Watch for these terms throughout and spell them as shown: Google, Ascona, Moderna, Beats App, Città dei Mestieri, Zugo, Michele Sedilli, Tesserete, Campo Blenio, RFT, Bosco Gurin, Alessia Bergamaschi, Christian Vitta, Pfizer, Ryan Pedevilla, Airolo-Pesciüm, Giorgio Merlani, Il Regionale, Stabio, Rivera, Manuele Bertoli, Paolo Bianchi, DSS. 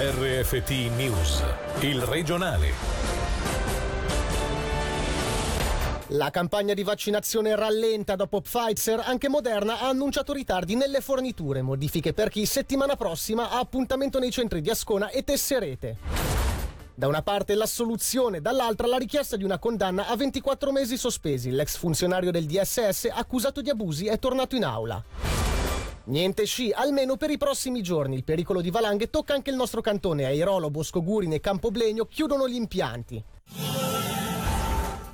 RFT News, il regionale. La campagna di vaccinazione rallenta dopo Pfizer, anche Moderna ha annunciato ritardi nelle forniture, modifiche per chi settimana prossima ha appuntamento nei centri di Ascona e Tesserete. Da una parte l'assoluzione, dall'altra la richiesta di una condanna a 24 mesi sospesi. L'ex funzionario del DSS accusato di abusi è tornato in aula. Niente sci, almeno per i prossimi giorni. Il pericolo di valanghe tocca anche il nostro cantone. Airolo, Bosco Gurin e Campo Blenio chiudono gli impianti.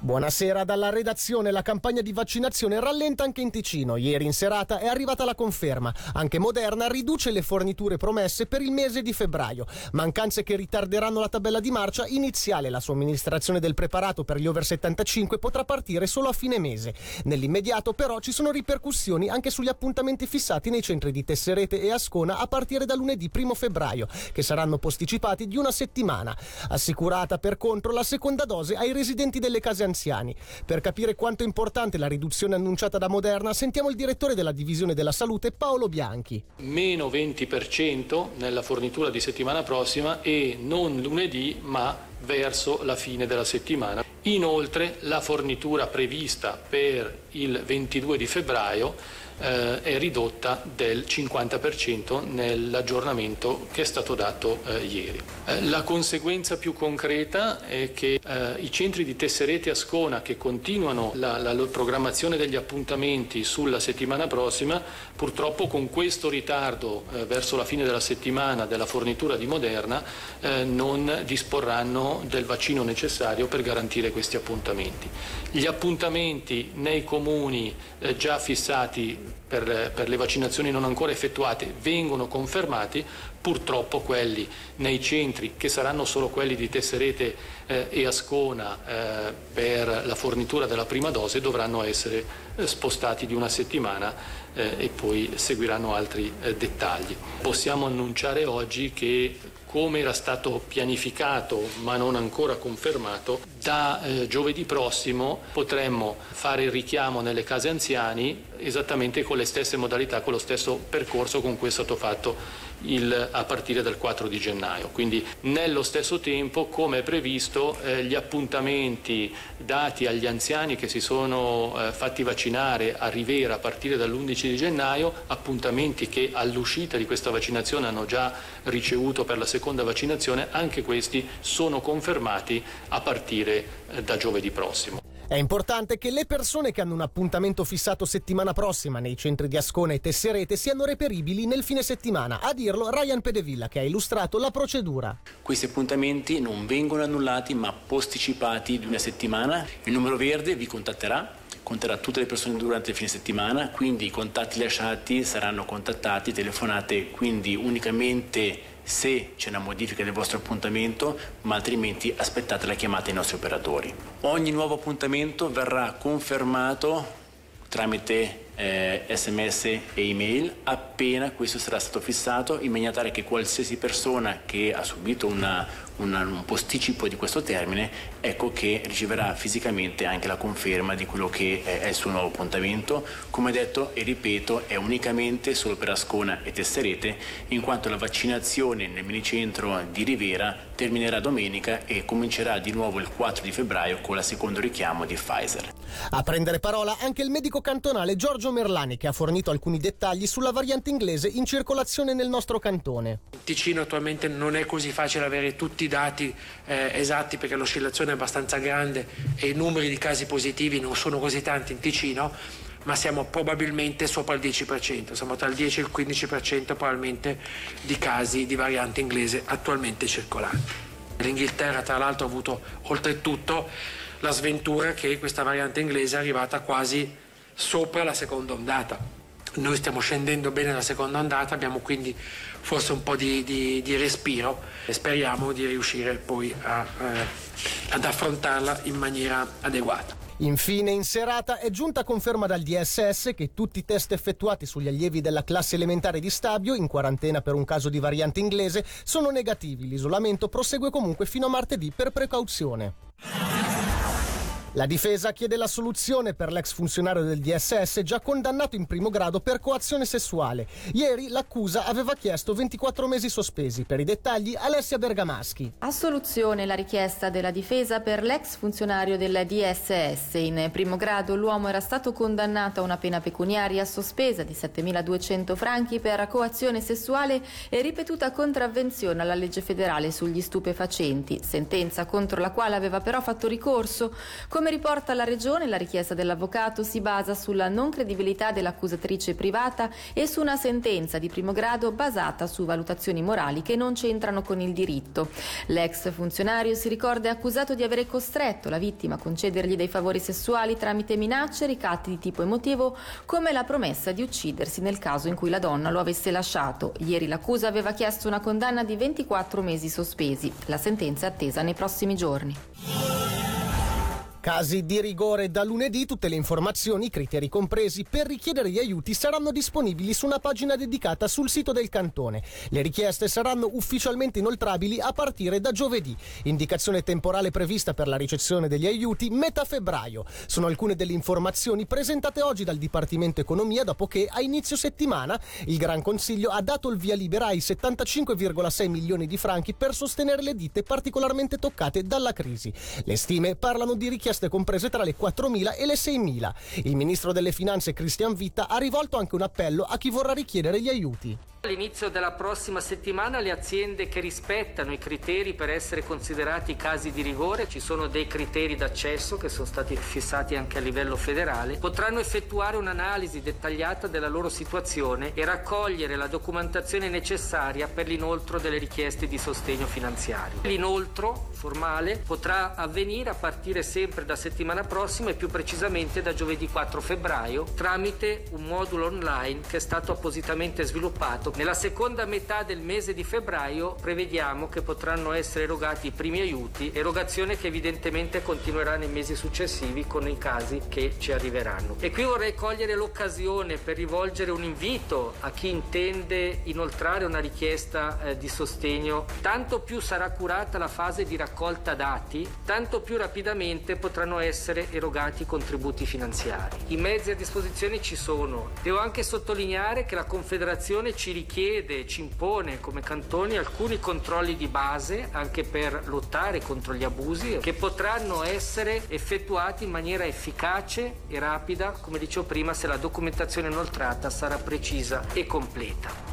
Buonasera dalla redazione. La campagna di vaccinazione rallenta anche in Ticino. Ieri in serata è arrivata la conferma. Anche Moderna riduce le forniture promesse per il mese di febbraio. Mancanze che ritarderanno la tabella di marcia iniziale. La somministrazione del preparato per gli over 75 potrà partire solo a fine mese. Nell'immediato però ci sono ripercussioni anche sugli appuntamenti fissati nei centri di Tesserete e Ascona a partire da lunedì 1 febbraio, che saranno posticipati di una settimana. Assicurata per contro la seconda dose ai residenti delle case anziani. Per capire quanto è importante la riduzione annunciata da Moderna, sentiamo il direttore della divisione della salute Paolo Bianchi. Meno 20% nella fornitura di settimana prossima e non lunedì ma verso la fine della settimana. Inoltre la fornitura prevista per il 22 di febbraio è ridotta del 50% nell'aggiornamento che è stato dato ieri. La conseguenza più concreta è che i centri di Tesserete e Ascona, che continuano la programmazione degli appuntamenti sulla settimana prossima, purtroppo con questo ritardo verso la fine della settimana della fornitura di Moderna non disporranno del vaccino necessario per garantire questi appuntamenti. Gli appuntamenti nei comuni già fissati per le vaccinazioni non ancora effettuate vengono confermati, purtroppo quelli nei centri, che saranno solo quelli di Tesserete e Ascona per la fornitura della prima dose, dovranno essere spostati di una settimana e poi seguiranno altri dettagli. Possiamo annunciare oggi che, come era stato pianificato ma non ancora confermato, da giovedì prossimo potremmo fare il richiamo nelle case anziani esattamente con le stesse modalità, con lo stesso percorso con cui è stato fatto a partire dal 4 di gennaio. Quindi nello stesso tempo, come è previsto, gli appuntamenti dati agli anziani che si sono fatti vaccinare a Rivera a partire dall'11 di gennaio, appuntamenti che all'uscita di questa vaccinazione hanno già ricevuto per la seconda vaccinazione, anche questi sono confermati a partire da giovedì prossimo. È importante che le persone che hanno un appuntamento fissato settimana prossima nei centri di Ascona e Tesserete siano reperibili nel fine settimana. A dirlo Ryan Pedevilla, che ha illustrato la procedura. Questi appuntamenti non vengono annullati ma posticipati di una settimana. Il numero verde vi contatterà tutte le persone durante il fine settimana, quindi i contatti lasciati saranno contattati, telefonate quindi unicamente se c'è una modifica del vostro appuntamento, ma altrimenti aspettate la chiamata dei nostri operatori. Ogni nuovo appuntamento verrà confermato tramite sms e email appena questo sarà stato fissato, in maniera tale che qualsiasi persona che ha subito un posticipo di questo termine, ecco che riceverà fisicamente anche la conferma di quello che è il suo nuovo appuntamento. Come detto e ripeto, è unicamente solo per Ascona e Tesserete, in quanto la vaccinazione nel minicentro di Rivera terminerà domenica e comincerà di nuovo il 4 di febbraio con la secondo richiamo di Pfizer. A prendere parola anche il medico cantonale Giorgio Merlani, che ha fornito alcuni dettagli sulla variante inglese in circolazione nel nostro cantone. In Ticino attualmente non è così facile avere tutti i dati esatti, perché l'oscillazione è abbastanza grande e i numeri di casi positivi non sono così tanti in Ticino, ma siamo probabilmente sopra il 10%, siamo tra il 10 e il 15% probabilmente di casi di variante inglese attualmente circolanti. L'Inghilterra tra l'altro ha avuto oltretutto la sventura che questa variante inglese è arrivata quasi sopra la seconda ondata. Noi stiamo scendendo bene la seconda ondata, abbiamo quindi forse un po' di respiro e speriamo di riuscire poi ad affrontarla in maniera adeguata. Infine in serata è giunta conferma dal DSS che tutti i test effettuati sugli allievi della classe elementare di Stabio, in quarantena per un caso di variante inglese, sono negativi. L'isolamento prosegue comunque fino a martedì per precauzione. La difesa chiede la assoluzione per l'ex funzionario del DSS già condannato in primo grado per coazione sessuale. Ieri l'accusa aveva chiesto 24 mesi sospesi. Per i dettagli Alessia Bergamaschi. Assoluzione la richiesta della difesa per l'ex funzionario del DSS. In primo grado l'uomo era stato condannato a una pena pecuniaria sospesa di 7.200 franchi per coazione sessuale e ripetuta contravvenzione alla legge federale sugli stupefacenti, sentenza contro la quale aveva però fatto ricorso. Come riporta la Regione, la richiesta dell'avvocato si basa sulla non credibilità dell'accusatrice privata e su una sentenza di primo grado basata su valutazioni morali che non c'entrano con il diritto. L'ex funzionario, si ricorda, è accusato di avere costretto la vittima a concedergli dei favori sessuali tramite minacce e ricatti di tipo emotivo, come la promessa di uccidersi nel caso in cui la donna lo avesse lasciato. Ieri l'accusa aveva chiesto una condanna di 24 mesi sospesi. La sentenza è attesa nei prossimi giorni. Casi di rigore. Da lunedì tutte le informazioni, criteri compresi, per richiedere gli aiuti saranno disponibili su una pagina dedicata sul sito del Cantone. Le richieste saranno ufficialmente inoltrabili a partire da giovedì. Indicazione temporale prevista per la ricezione degli aiuti metà febbraio. Sono alcune delle informazioni presentate oggi dal Dipartimento Economia dopo che a inizio settimana il Gran Consiglio ha dato il via libera ai 75,6 milioni di franchi per sostenere le ditte particolarmente toccate dalla crisi. Le stime parlano di richieste comprese tra le 4.000 e le 6.000. Il ministro delle Finanze Christian Vitta ha rivolto anche un appello a chi vorrà richiedere gli aiuti. All'inizio della prossima settimana le aziende che rispettano i criteri per essere considerati casi di rigore, ci sono dei criteri d'accesso che sono stati fissati anche a livello federale, potranno effettuare un'analisi dettagliata della loro situazione e raccogliere la documentazione necessaria per l'inoltro delle richieste di sostegno finanziario. L'inoltro formale potrà avvenire a partire sempre da settimana prossima e più precisamente da giovedì 4 febbraio tramite un modulo online che è stato appositamente sviluppato. Nella seconda metà del mese di febbraio prevediamo che potranno essere erogati i primi aiuti, erogazione che evidentemente continuerà nei mesi successivi con i casi che ci arriveranno. E qui vorrei cogliere l'occasione per rivolgere un invito a chi intende inoltrare una richiesta di sostegno. Tanto più sarà curata la fase di raccolta dati, tanto più rapidamente potranno essere erogati contributi finanziari. I mezzi a disposizione ci sono. Devo anche sottolineare che la Confederazione ci richiede, ci impone come cantoni alcuni controlli di base anche per lottare contro gli abusi che potranno essere effettuati in maniera efficace e rapida, come dicevo prima, se la documentazione inoltrata sarà precisa e completa.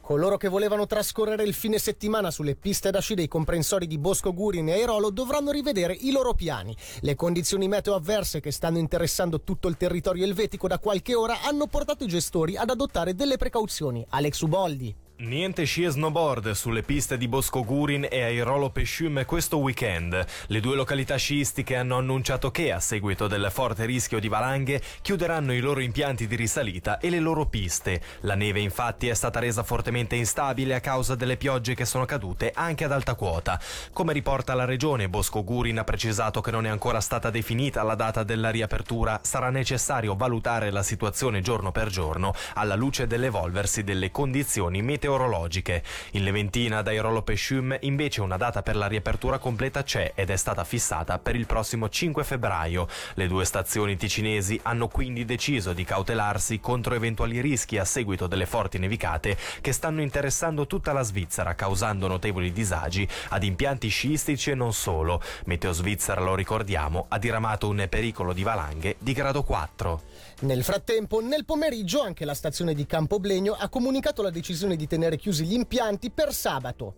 Coloro che volevano trascorrere il fine settimana sulle piste da sci dei comprensori di Bosco Gurin e Airolo dovranno rivedere i loro piani. Le condizioni meteo avverse che stanno interessando tutto il territorio elvetico da qualche ora hanno portato i gestori ad adottare delle precauzioni. Alex Uboldi. Niente sci e snowboard sulle piste di Bosco Gurin e Airolo-Pesciüm questo weekend. Le due località sciistiche hanno annunciato che, a seguito del forte rischio di valanghe, chiuderanno i loro impianti di risalita e le loro piste. La neve, infatti, è stata resa fortemente instabile a causa delle piogge che sono cadute anche ad alta quota. Come riporta la Regione, Bosco Gurin ha precisato che non è ancora stata definita la data della riapertura. Sarà necessario valutare la situazione giorno per giorno alla luce dell'evolversi delle condizioni meteorologiche. In Leventina, da Airolo-Pesciüm, invece una data per la riapertura completa c'è ed è stata fissata per il prossimo 5 febbraio. Le due stazioni ticinesi hanno quindi deciso di cautelarsi contro eventuali rischi a seguito delle forti nevicate che stanno interessando tutta la Svizzera, causando notevoli disagi ad impianti sciistici e non solo. Meteo Svizzera, lo ricordiamo, ha diramato un pericolo di valanghe di grado 4. Nel frattempo, nel pomeriggio, anche la stazione di Campo Blenio ha comunicato la decisione di tenere chiusi gli impianti per sabato.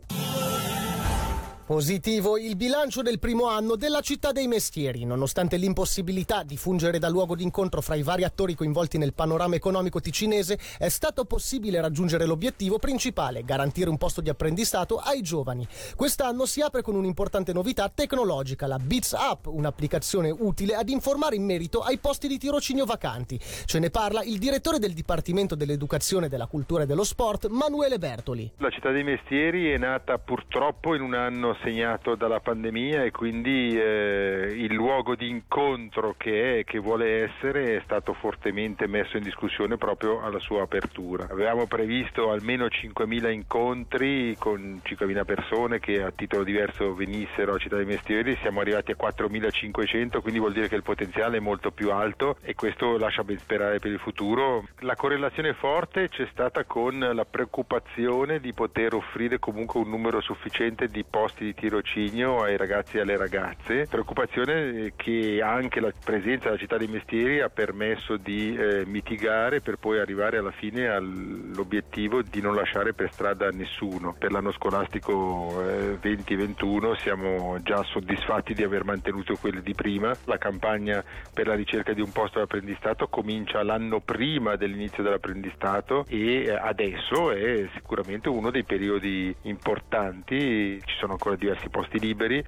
Positivo il bilancio del primo anno della Città dei Mestieri. Nonostante l'impossibilità di fungere da luogo d'incontro fra i vari attori coinvolti nel panorama economico ticinese, è stato possibile raggiungere l'obiettivo principale, garantire un posto di apprendistato ai giovani. Quest'anno si apre con un'importante novità tecnologica, la Beats App, un'applicazione utile ad informare in merito ai posti di tirocinio vacanti. Ce ne parla il direttore del Dipartimento dell'Educazione, della Cultura e dello Sport, Manuele Bertoli. La Città dei Mestieri è nata purtroppo in un anno segnato dalla pandemia, e quindi il luogo di incontro che è, che vuole essere, è stato fortemente messo in discussione proprio alla sua apertura. Avevamo previsto almeno 5.000 incontri con 5.000 persone che a titolo diverso venissero a Città dei Mestieri, siamo arrivati a 4.500, quindi vuol dire che il potenziale è molto più alto e questo lascia ben sperare per il futuro. La correlazione forte c'è stata con la preoccupazione di poter offrire comunque un numero sufficiente di posti di tirocinio ai ragazzi e alle ragazze, preoccupazione che anche la presenza della Città dei Mestieri ha permesso di mitigare, per poi arrivare alla fine all'obiettivo di non lasciare per strada nessuno. Per l'anno scolastico 20-21 siamo già soddisfatti di aver mantenuto quelli di prima. La campagna per la ricerca di un posto d'apprendistato comincia l'anno prima dell'inizio dell'apprendistato e adesso è sicuramente uno dei periodi importanti, ci sono ancora diversi posti liberi.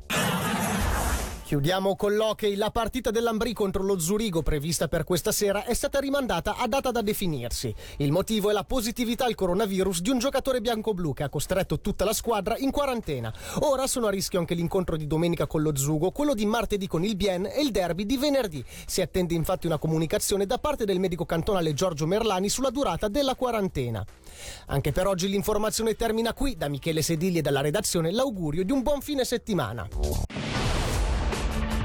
Chiudiamo con l'hockey. La partita dell'Ambrì contro lo Zurigo, prevista per questa sera, è stata rimandata a data da definirsi. Il motivo è la positività al coronavirus di un giocatore bianco-blu che ha costretto tutta la squadra in quarantena. Ora sono a rischio anche l'incontro di domenica con lo Zugo, quello di martedì con il Bien e il derby di venerdì. Si attende infatti una comunicazione da parte del medico cantonale Giorgio Merlani sulla durata della quarantena. Anche per oggi l'informazione termina qui. Da Michele Sedilli e dalla redazione l'augurio di un buon fine settimana.